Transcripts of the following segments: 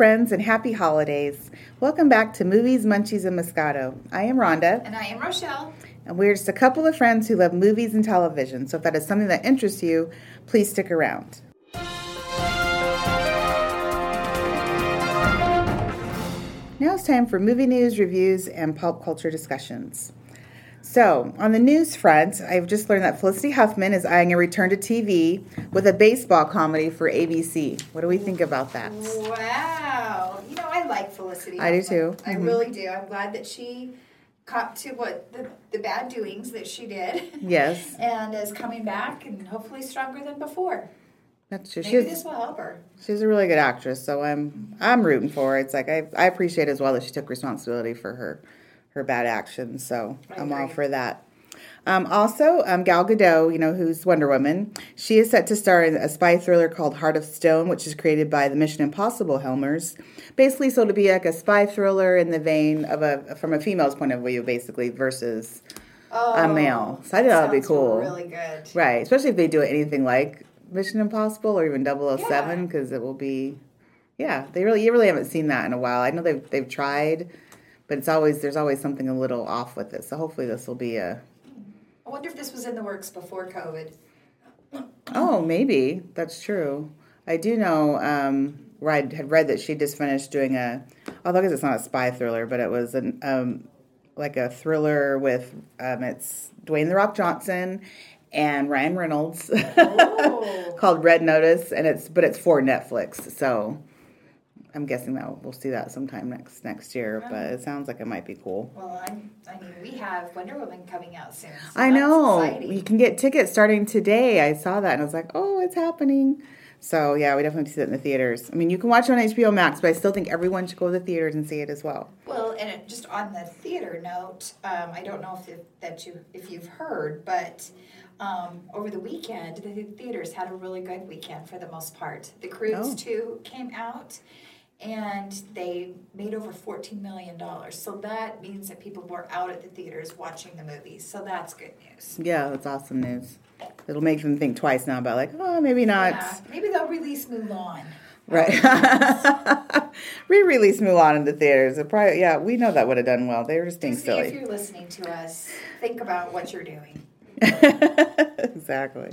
friends, and happy holidays. Welcome back to Movies, Munchies, and Moscato. I am Rhonda. And I am Rochelle. And we're just a couple of friends who love movies and television, so if that is something that interests you, please stick around. Now it's time for movie news, reviews, and pop culture discussions. So, on the news front, I've just learned that Felicity Huffman is eyeing a return to TV with a baseball comedy for ABC. What do we think about that? Wow. You know, I like Felicity. I do too. I really do. I'm glad that she caught to what the bad doings that she did. Yes. And is coming back and hopefully stronger than before. That's true. Maybe this will help her. She's a really good actress, so I'm rooting for her. It's like I appreciate as well that she took responsibility for her bad actions, so I'm all for that. Also, Gal Gadot, you know, who's Wonder Woman, she is set to star in a spy thriller called Heart of Stone, which is created by the Mission Impossible helmers. Basically, so it'll be like a spy thriller in the vein of from a female's point of view, basically, versus a male. So I think that would be cool. Really good. Right, especially if they do anything like Mission Impossible or even 007, because it will be, you really haven't seen that in a while. I know they've tried, but there's always something a little off with it. So hopefully this will be I wonder if this was in the works before COVID. Oh, maybe. That's true. I do know, I had read that she just finished doing although I guess it's not a spy thriller, but it was an like a thriller with, it's Dwayne "The Rock" Johnson and Ryan Reynolds, called Red Notice, and it's for Netflix. So I'm guessing that we'll see that sometime next year. But it sounds like it might be cool. Well, I mean, we have Wonder Woman coming out soon. So I know you can get tickets starting today. I saw that and I was like, oh, it's happening. So yeah, we definitely have to see it in the theaters. I mean, you can watch it on HBO Max, but I still think everyone should go to the theaters and see it as well. Well, and just on the theater note, I don't know if you've heard, but over the weekend, the theaters had a really good weekend for the most part. The Croods 2 came out, and they made over $14 million. So that means that people were out at the theaters watching the movies. So that's good news. Yeah, that's awesome news. It'll make them think twice now about like, oh, maybe not. Yeah, maybe they'll release Mulan. Right. Re-release Mulan in the theaters. We know that would have done well. They were just being silly. If you're listening to us, think about what you're doing. Exactly.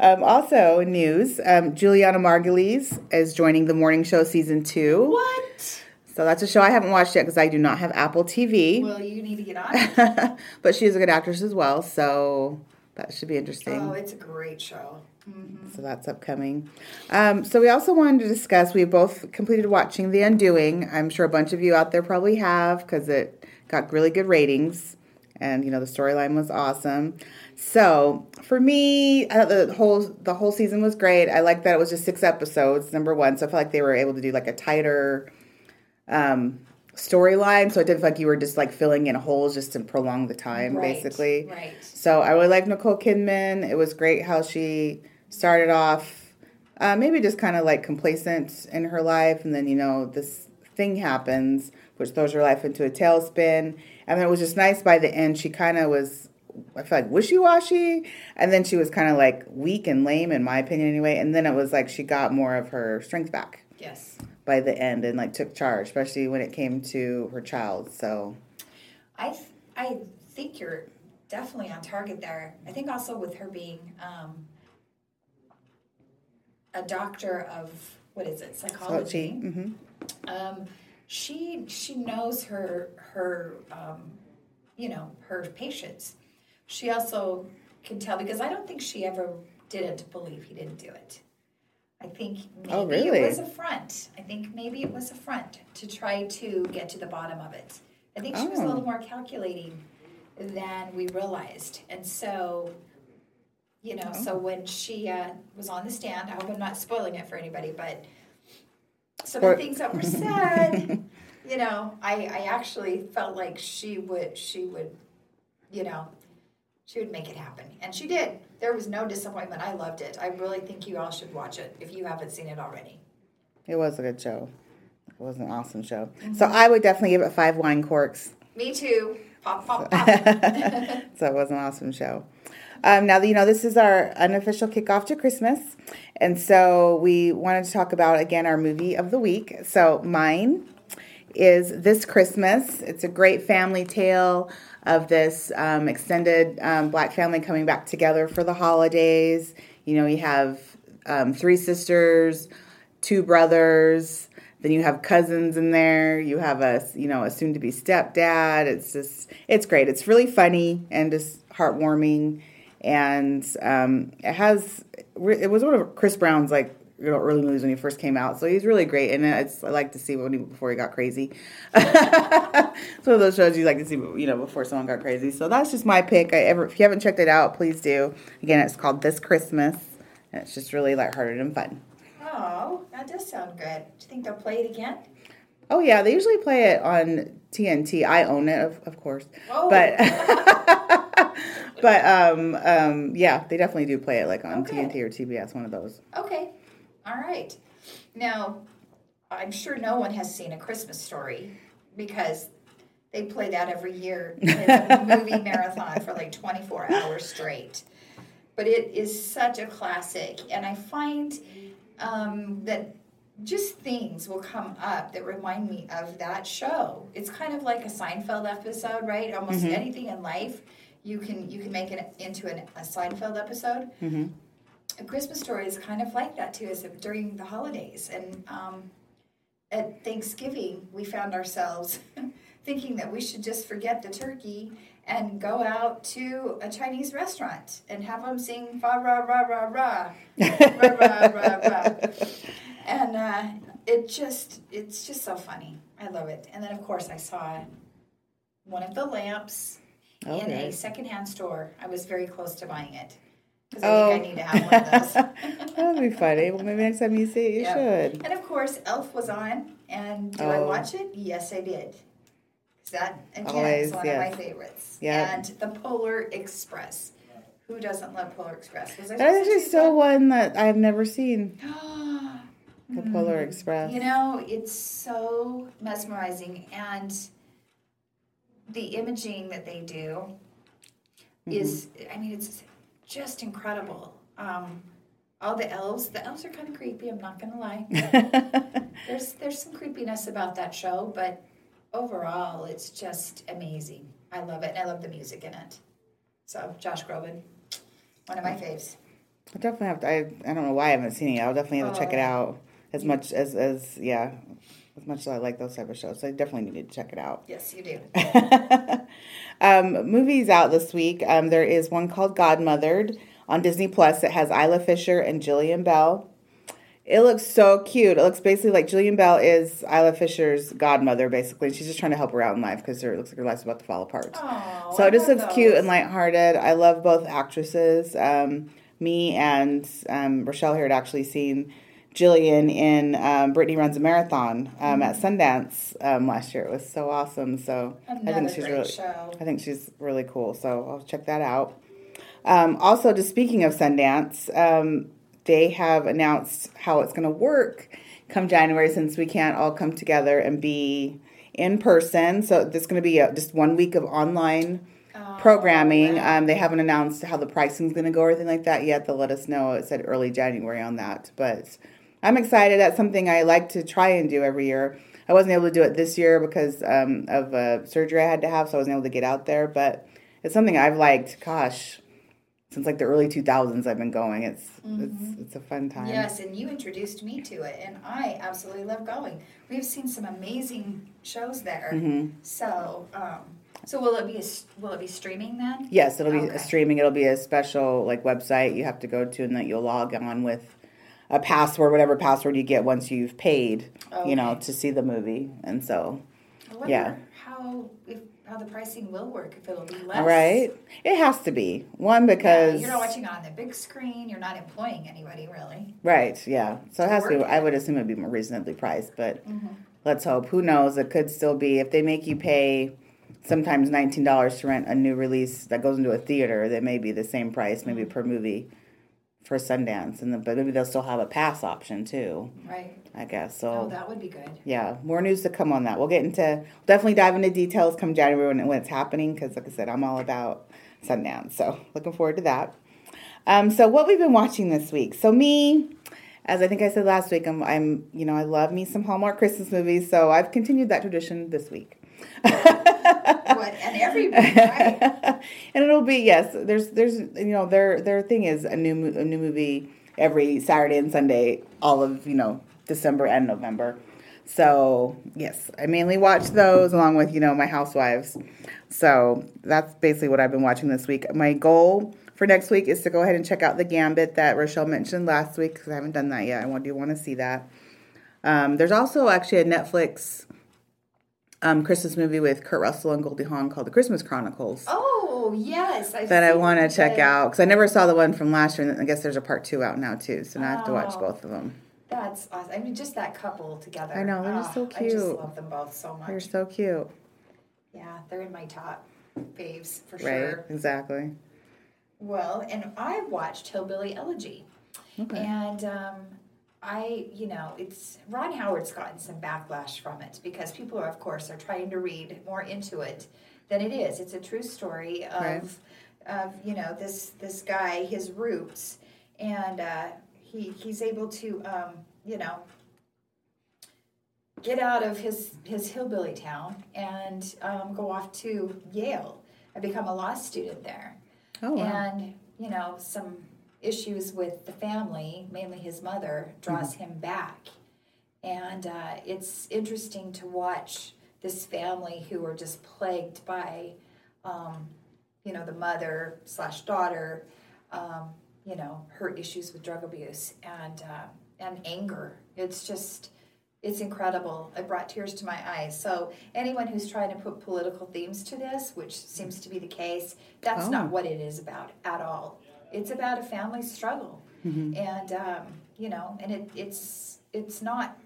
Also, news, Juliana Margulies is joining The Morning Show Season 2. What? So that's a show I haven't watched yet because I do not have Apple TV. Well, you need to get on it. But she is a good actress as well, so that should be interesting. Oh, it's a great show. Mm-hmm. So that's upcoming. So we also wanted to discuss, we both completed watching The Undoing. I'm sure a bunch of you out there probably have because it got really good ratings. And, you know, the storyline was awesome. So, for me, I thought the whole season was great. I liked that it was just 6 episodes, number one. So, I felt like they were able to do, like, a tighter storyline. So, it didn't feel like you were just, like, filling in holes just to prolong the time, basically. Right. So, I really liked Nicole Kidman. It was great how she started off maybe just kind of, like, complacent in her life. And then, you know, this thing happens, which throws her life into a tailspin. And then it was just nice by the end. She kind of was, I feel like, wishy-washy. And then she was kind of, like, weak and lame, in my opinion anyway. And then it was like she got more of her strength back. Yes. By the end and, like, took charge, especially when it came to her child. So I think you're definitely on target there. I think also with her being a doctor of, what is it, psychology. Mm-hmm. She knows her you know, her patients. She also can tell, because I don't think she ever didn't believe he didn't do it. I think maybe it was a front. To try to get to the bottom of it. I think she was a little more calculating than we realized. And so, you know, so when she was on the stand, I hope I'm not spoiling it for anybody, but some of the things that were said, you know, I actually felt like she would, you know, she would make it happen. And she did. There was no disappointment. I loved it. I really think you all should watch it if you haven't seen it already. It was a good show. It was an awesome show. Mm-hmm. So I would definitely give it 5 wine corks. Me too. Pop, pop, pop. So it was an awesome show. Now that you know, this is our unofficial kickoff to Christmas, and so we wanted to talk about, again, our movie of the week. So mine is This Christmas. It's a great family tale of this extended Black family coming back together for the holidays. You know, you have three sisters, two brothers, then you have cousins in there. You have a soon-to-be stepdad. It's just, it's great. It's really funny and just heartwarming. And it was one of Chris Brown's, like, you know, early movies when he first came out. So he's really great in it. I like to see before he got crazy. It's one of those shows you like to see, you know, before someone got crazy. So that's just my pick. If you haven't checked it out, please do. Again, it's called This Christmas. And it's just really lighthearted and fun. Oh, that does sound good. Do you think they'll play it again? Oh, yeah. They usually play it on TNT. I own it, of course. Oh. But yeah, they definitely do play it, like, on TNT or TBS, one of those. Okay. All right. Now, I'm sure no one has seen A Christmas Story because they play that every year. It's a movie marathon for, like, 24 hours straight. But it is such a classic, and I find that just things will come up that remind me of that show. It's kind of like a Seinfeld episode, right? Almost anything in life you can make it into a Seinfeld episode. Mm-hmm. A Christmas Story is kind of like that too, is during the holidays. And at Thanksgiving, we found ourselves thinking that we should just forget the turkey and go out to a Chinese restaurant and have them sing fa ra ra ra ra ra ra ra ra. And it's just so funny. I love it. And then, of course, I saw one of the lamps in a secondhand store. I was very close to buying it because I think I need to have one of those. That would be funny. Well, maybe next time you see it, you should. And, of course, Elf was on. And did I watch it? Yes, I did. That, again, is one of my favorites. Yeah. And the Polar Express. Who doesn't love Polar Express? That is just still one that I've never seen. The Polar Express. You know, it's so mesmerizing. And the imaging that they do is, I mean, it's just incredible. All the elves are kind of creepy, I'm not going to lie. There's some creepiness about that show, but overall, it's just amazing. I love it, and I love the music in it. So, Josh Groban, one of my faves. I definitely have to. I don't know why I haven't seen it. I'll definitely have to check it out as much as I like those type of shows. So I definitely need to check it out. Yes, you do. Movies out this week. There is one called Godmothered on Disney Plus. It has Isla Fisher and Jillian Bell. It looks so cute. It looks basically like Jillian Bell is Isla Fisher's godmother, basically. She's just trying to help her out in life because it looks like her life's about to fall apart. Aww, so it just looks cute and lighthearted. I love both actresses. Me and Rochelle here had actually seen Jillian in Brittany Runs a Marathon at Sundance last year. It was so awesome. So I think she's really cool. So I'll check that out. Also, just speaking of Sundance, they have announced how it's going to work come January, since we can't all come together and be in person. So there's going to be just 1 week of online programming. Wow. They haven't announced how the pricing is going to go or anything like that yet. They'll let us know. It said early January on that. But I'm excited. That's something I like to try and do every year. I wasn't able to do it this year because of surgery I had to have, so I wasn't able to get out there. But it's something I've liked, since like the early 2000s, I've been going. It's a fun time. Yes, and you introduced me to it, and I absolutely love going. We've seen some amazing shows there. Mm-hmm. So, will it be streaming then? Yes, it'll be streaming. It'll be a special like website you have to go to, and that you'll log on with a password, whatever password you get once you've paid, you know, to see the movie. And so, I wonder how the pricing will work, if it'll be less. Right. It has to be. One, because... Yeah, you're not watching on the big screen. You're not employing anybody, really. Right, yeah. So it has to be... I would assume it would be more reasonably priced, but let's hope. Who knows? It could still be... If they make you pay sometimes $19 to rent a new release that goes into a theater, that may be the same price, maybe per movie for Sundance. But maybe they'll still have a pass option, too. Right. I guess so. Oh, that would be good. Yeah, more news to come on that. We'll definitely dive into details come January when it's happening, because, like I said, I'm all about Sundance. So looking forward to that. So what we've been watching this week. So me, as I think I said last week, I'm you know, I love me some Hallmark Christmas movies. So I've continued that tradition this week. And every week, right? And it'll be, yes, there's you know, their thing is a new movie every Saturday and Sunday, all of, you know, December and November. So, yes, I mainly watch those along with, you know, my housewives. So that's basically what I've been watching this week. My goal for next week is to go ahead and check out The Gambit that Rochelle mentioned last week, because I haven't done that yet. I do want to see that. There's also actually a Netflix Christmas movie with Kurt Russell and Goldie Hawn called The Christmas Chronicles. Oh, yes. That I want to check out, because I never saw the one from last year, and I guess there's a part 2 out now, too, so now I have to watch both of them. That's awesome. I mean, just that couple together. I know. They're just so cute. I just love them both so much. They're so cute. Yeah, they're in my top faves for sure. Right, exactly. Well, and I watched Hillbilly Elegy. Okay. And it's Ron Howard's gotten some backlash from it because people are, of course, are trying to read more into it than it is. It's a true story of, you know, this guy, his roots, and He's able to, you know, get out of his hillbilly town and go off to Yale and become a law student there. Oh, wow. And, you know, some issues with the family, mainly his mother, draws him back. And it's interesting to watch this family who are just plagued by, you know, the mother / daughter, you know, her issues with drug abuse and anger. It's just, it's incredible. It brought tears to my eyes. So anyone who's trying to put political themes to this, which seems to be the case, that's not what it is about at all. It's about a family struggle. Mm-hmm. And, you know, and it's not,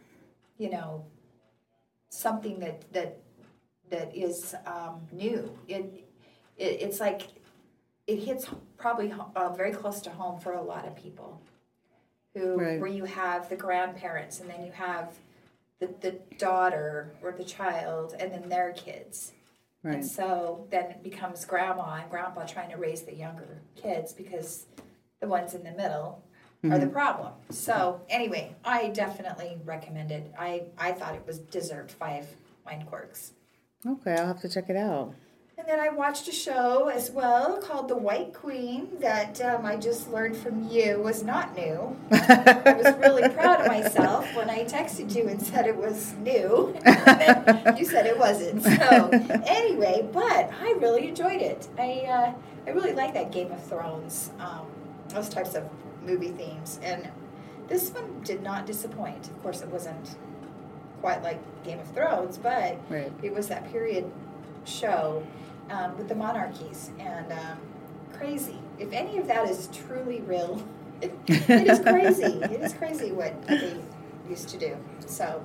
you know, something that is new. It's like, it hits probably very close to home for a lot of people, who where you have the grandparents and then you have the daughter or the child and then their kids. Right. And so then it becomes grandma and grandpa trying to raise the younger kids because the ones in the middle are the problem. So anyway, I definitely recommend it. I thought it was deserved 5 wine corks. Okay, I'll have to check it out. And then I watched a show as well called The White Queen that I just learned from you was not new. I was really proud of myself when I texted you and said it was new. You said it wasn't. So anyway, but I really enjoyed it. I really like that Game of Thrones, those types of movie themes. And this one did not disappoint. Of course, it wasn't quite like Game of Thrones, but it was that period show with the monarchies and crazy. If any of that is truly real, it is crazy. It is crazy what they used to do. So,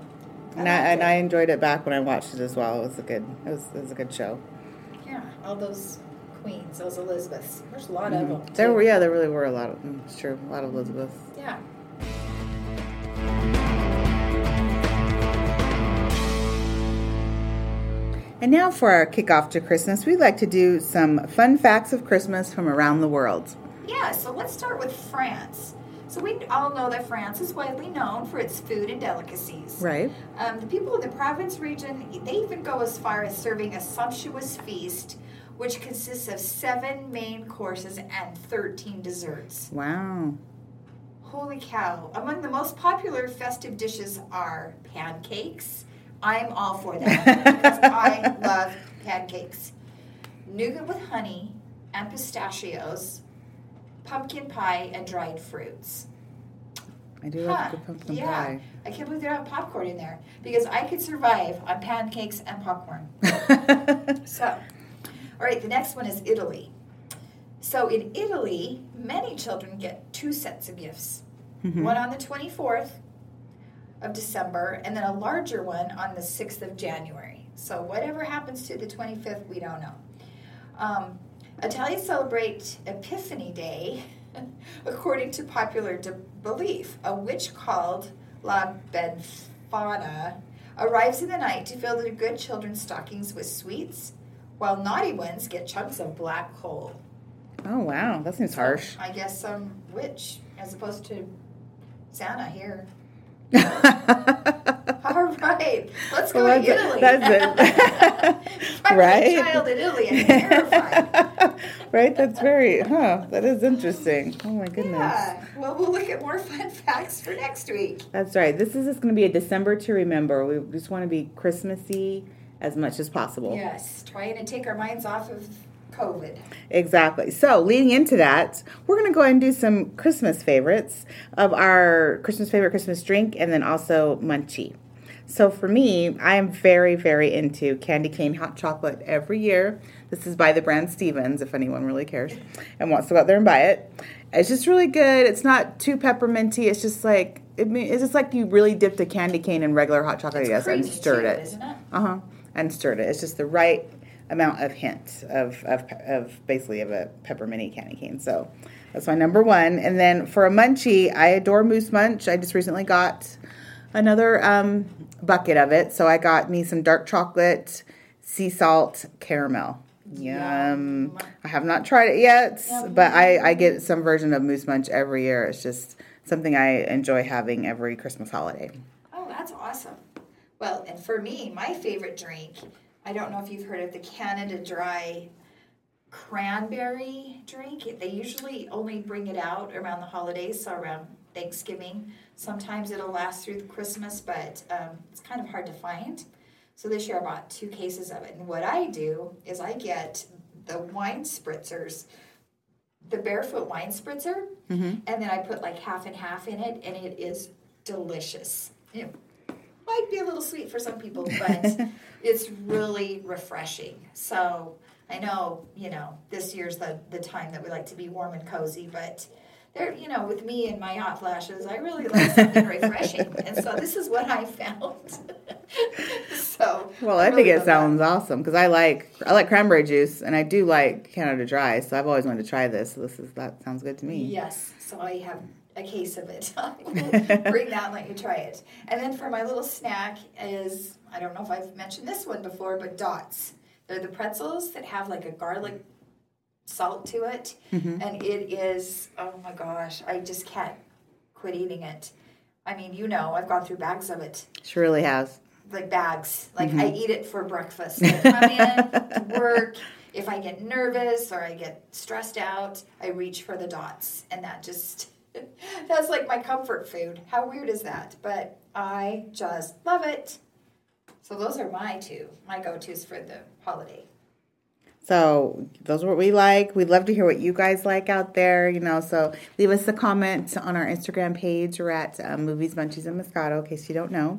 I enjoyed it back when I watched it as well. It was a good. It was a good show. Yeah, all those queens, those Elizabeths. There's a lot of them. There were, yeah, there really were a lot of them. It's true, a lot of Elizabeths. Yeah. And now for our kickoff to Christmas, we'd like to do some fun facts of Christmas from around the world. Yeah, so let's start with France. So we all know that France is widely known for its food and delicacies. Right. The people in the Provence region, they even go as far as serving a sumptuous feast, which consists of 7 main courses and 13 desserts. Wow. Holy cow. Among the most popular festive dishes are pancakes. I'm all for that because I love pancakes. Nougat with honey and pistachios, pumpkin pie, and dried fruits. I do like the pumpkin pie. I can't believe they don't have popcorn in there because I could survive on pancakes and popcorn. So, all right, the next one is Italy. So in Italy, many children get 2 sets of gifts, one on the 24th of December, and then a larger one on the 6th of January. So whatever happens to the 25th, we don't know. Italians celebrate Epiphany Day, according to popular belief. A witch called La Befana arrives in the night to fill the good children's stockings with sweets, while naughty ones get chunks of black coal. Oh, wow. That seems harsh. I guess some witch as opposed to Santa here. All right. Let's go to Italy. That's it. Right? My child in Italy. I'm terrified. Right? That's very, that is interesting. Oh, my goodness. Yeah. Well, we'll look at more fun facts for next week. That's right. This is just going to be a December to remember. We just want to be Christmassy as much as possible. Yes. Trying to take our minds off of COVID. Exactly. So, leading into that, we're going to go ahead and do some Christmas favorites of our Christmas favorite Christmas drink and then also munchie. So, for me, I am very, very into candy cane hot chocolate every year. This is by the brand Stevens, if anyone really cares and wants to go out there and buy it. It's just really good. It's not too pepperminty. It's just like, it's just like you really dipped a candy cane in regular hot chocolate, I guess, and stirred it. Isn't it? Uh-huh. And stirred it. It's just the right amount of hint of basically of a peppermint candy cane. So that's my number one. And then for a munchie, I adore Moose Munch. I just recently got another bucket of it. So I got me some dark chocolate, sea salt, caramel. Yum. I have not tried it yet, but I get some version of Moose Munch every year. It's just something I enjoy having every Christmas holiday. Oh, that's awesome. Well, and for me, my favorite drink, I don't know if you've heard of the Canada Dry cranberry drink. They usually only bring it out around the holidays, so around Thanksgiving. Sometimes it'll last through Christmas, but it's kind of hard to find. So this year I bought 2 cases of it. And what I do is I get the wine spritzers, the Barefoot wine spritzer, and then I put like half and half in it, and it is delicious. Yeah. Might be a little sweet for some people, but it's really refreshing. So I know, this year's the time that we like to be warm and cozy, but there, with me and my hot flashes, I really like something refreshing. And so this is what I found. Well, I think it sounds awesome because I like cranberry juice and I do like Canada Dry, so I've always wanted to try this. So that sounds good to me. Yes. So I have a case of it. I will bring that and let you try it. And then for my little snack is, I don't know if I've mentioned this one before, but dots. They're the pretzels that have like a garlic salt to it. Mm-hmm. And it is, oh my gosh, I just can't quit eating it. I mean, I've gone through bags of it. She really has. Like bags. Like I eat it for breakfast. I come in, work. If I get nervous or I get stressed out, I reach for the dots. And that just... That's like my comfort food. How weird is that? But I just love it. So those are my go-tos for the holiday. So those are what we like. We'd love to hear what you guys like out there, So leave us a comment on our Instagram page. We're at Movies, Munchies, and Moscato, in case you don't know.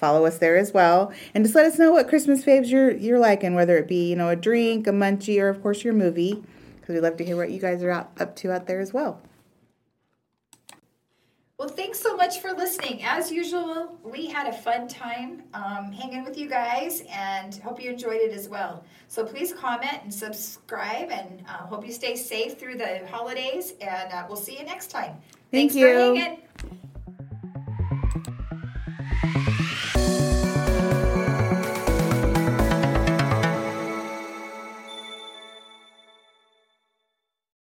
Follow us there as well. And just let us know what Christmas faves you're liking, whether it be, a drink, a munchie, or, of course, your movie. Because we'd love to hear what you guys are up to out there as well. Well, thanks so much for listening. As usual, we had a fun time hanging with you guys and hope you enjoyed it as well. So please comment and subscribe and hope you stay safe through the holidays and we'll see you next time. Thanks for hanging.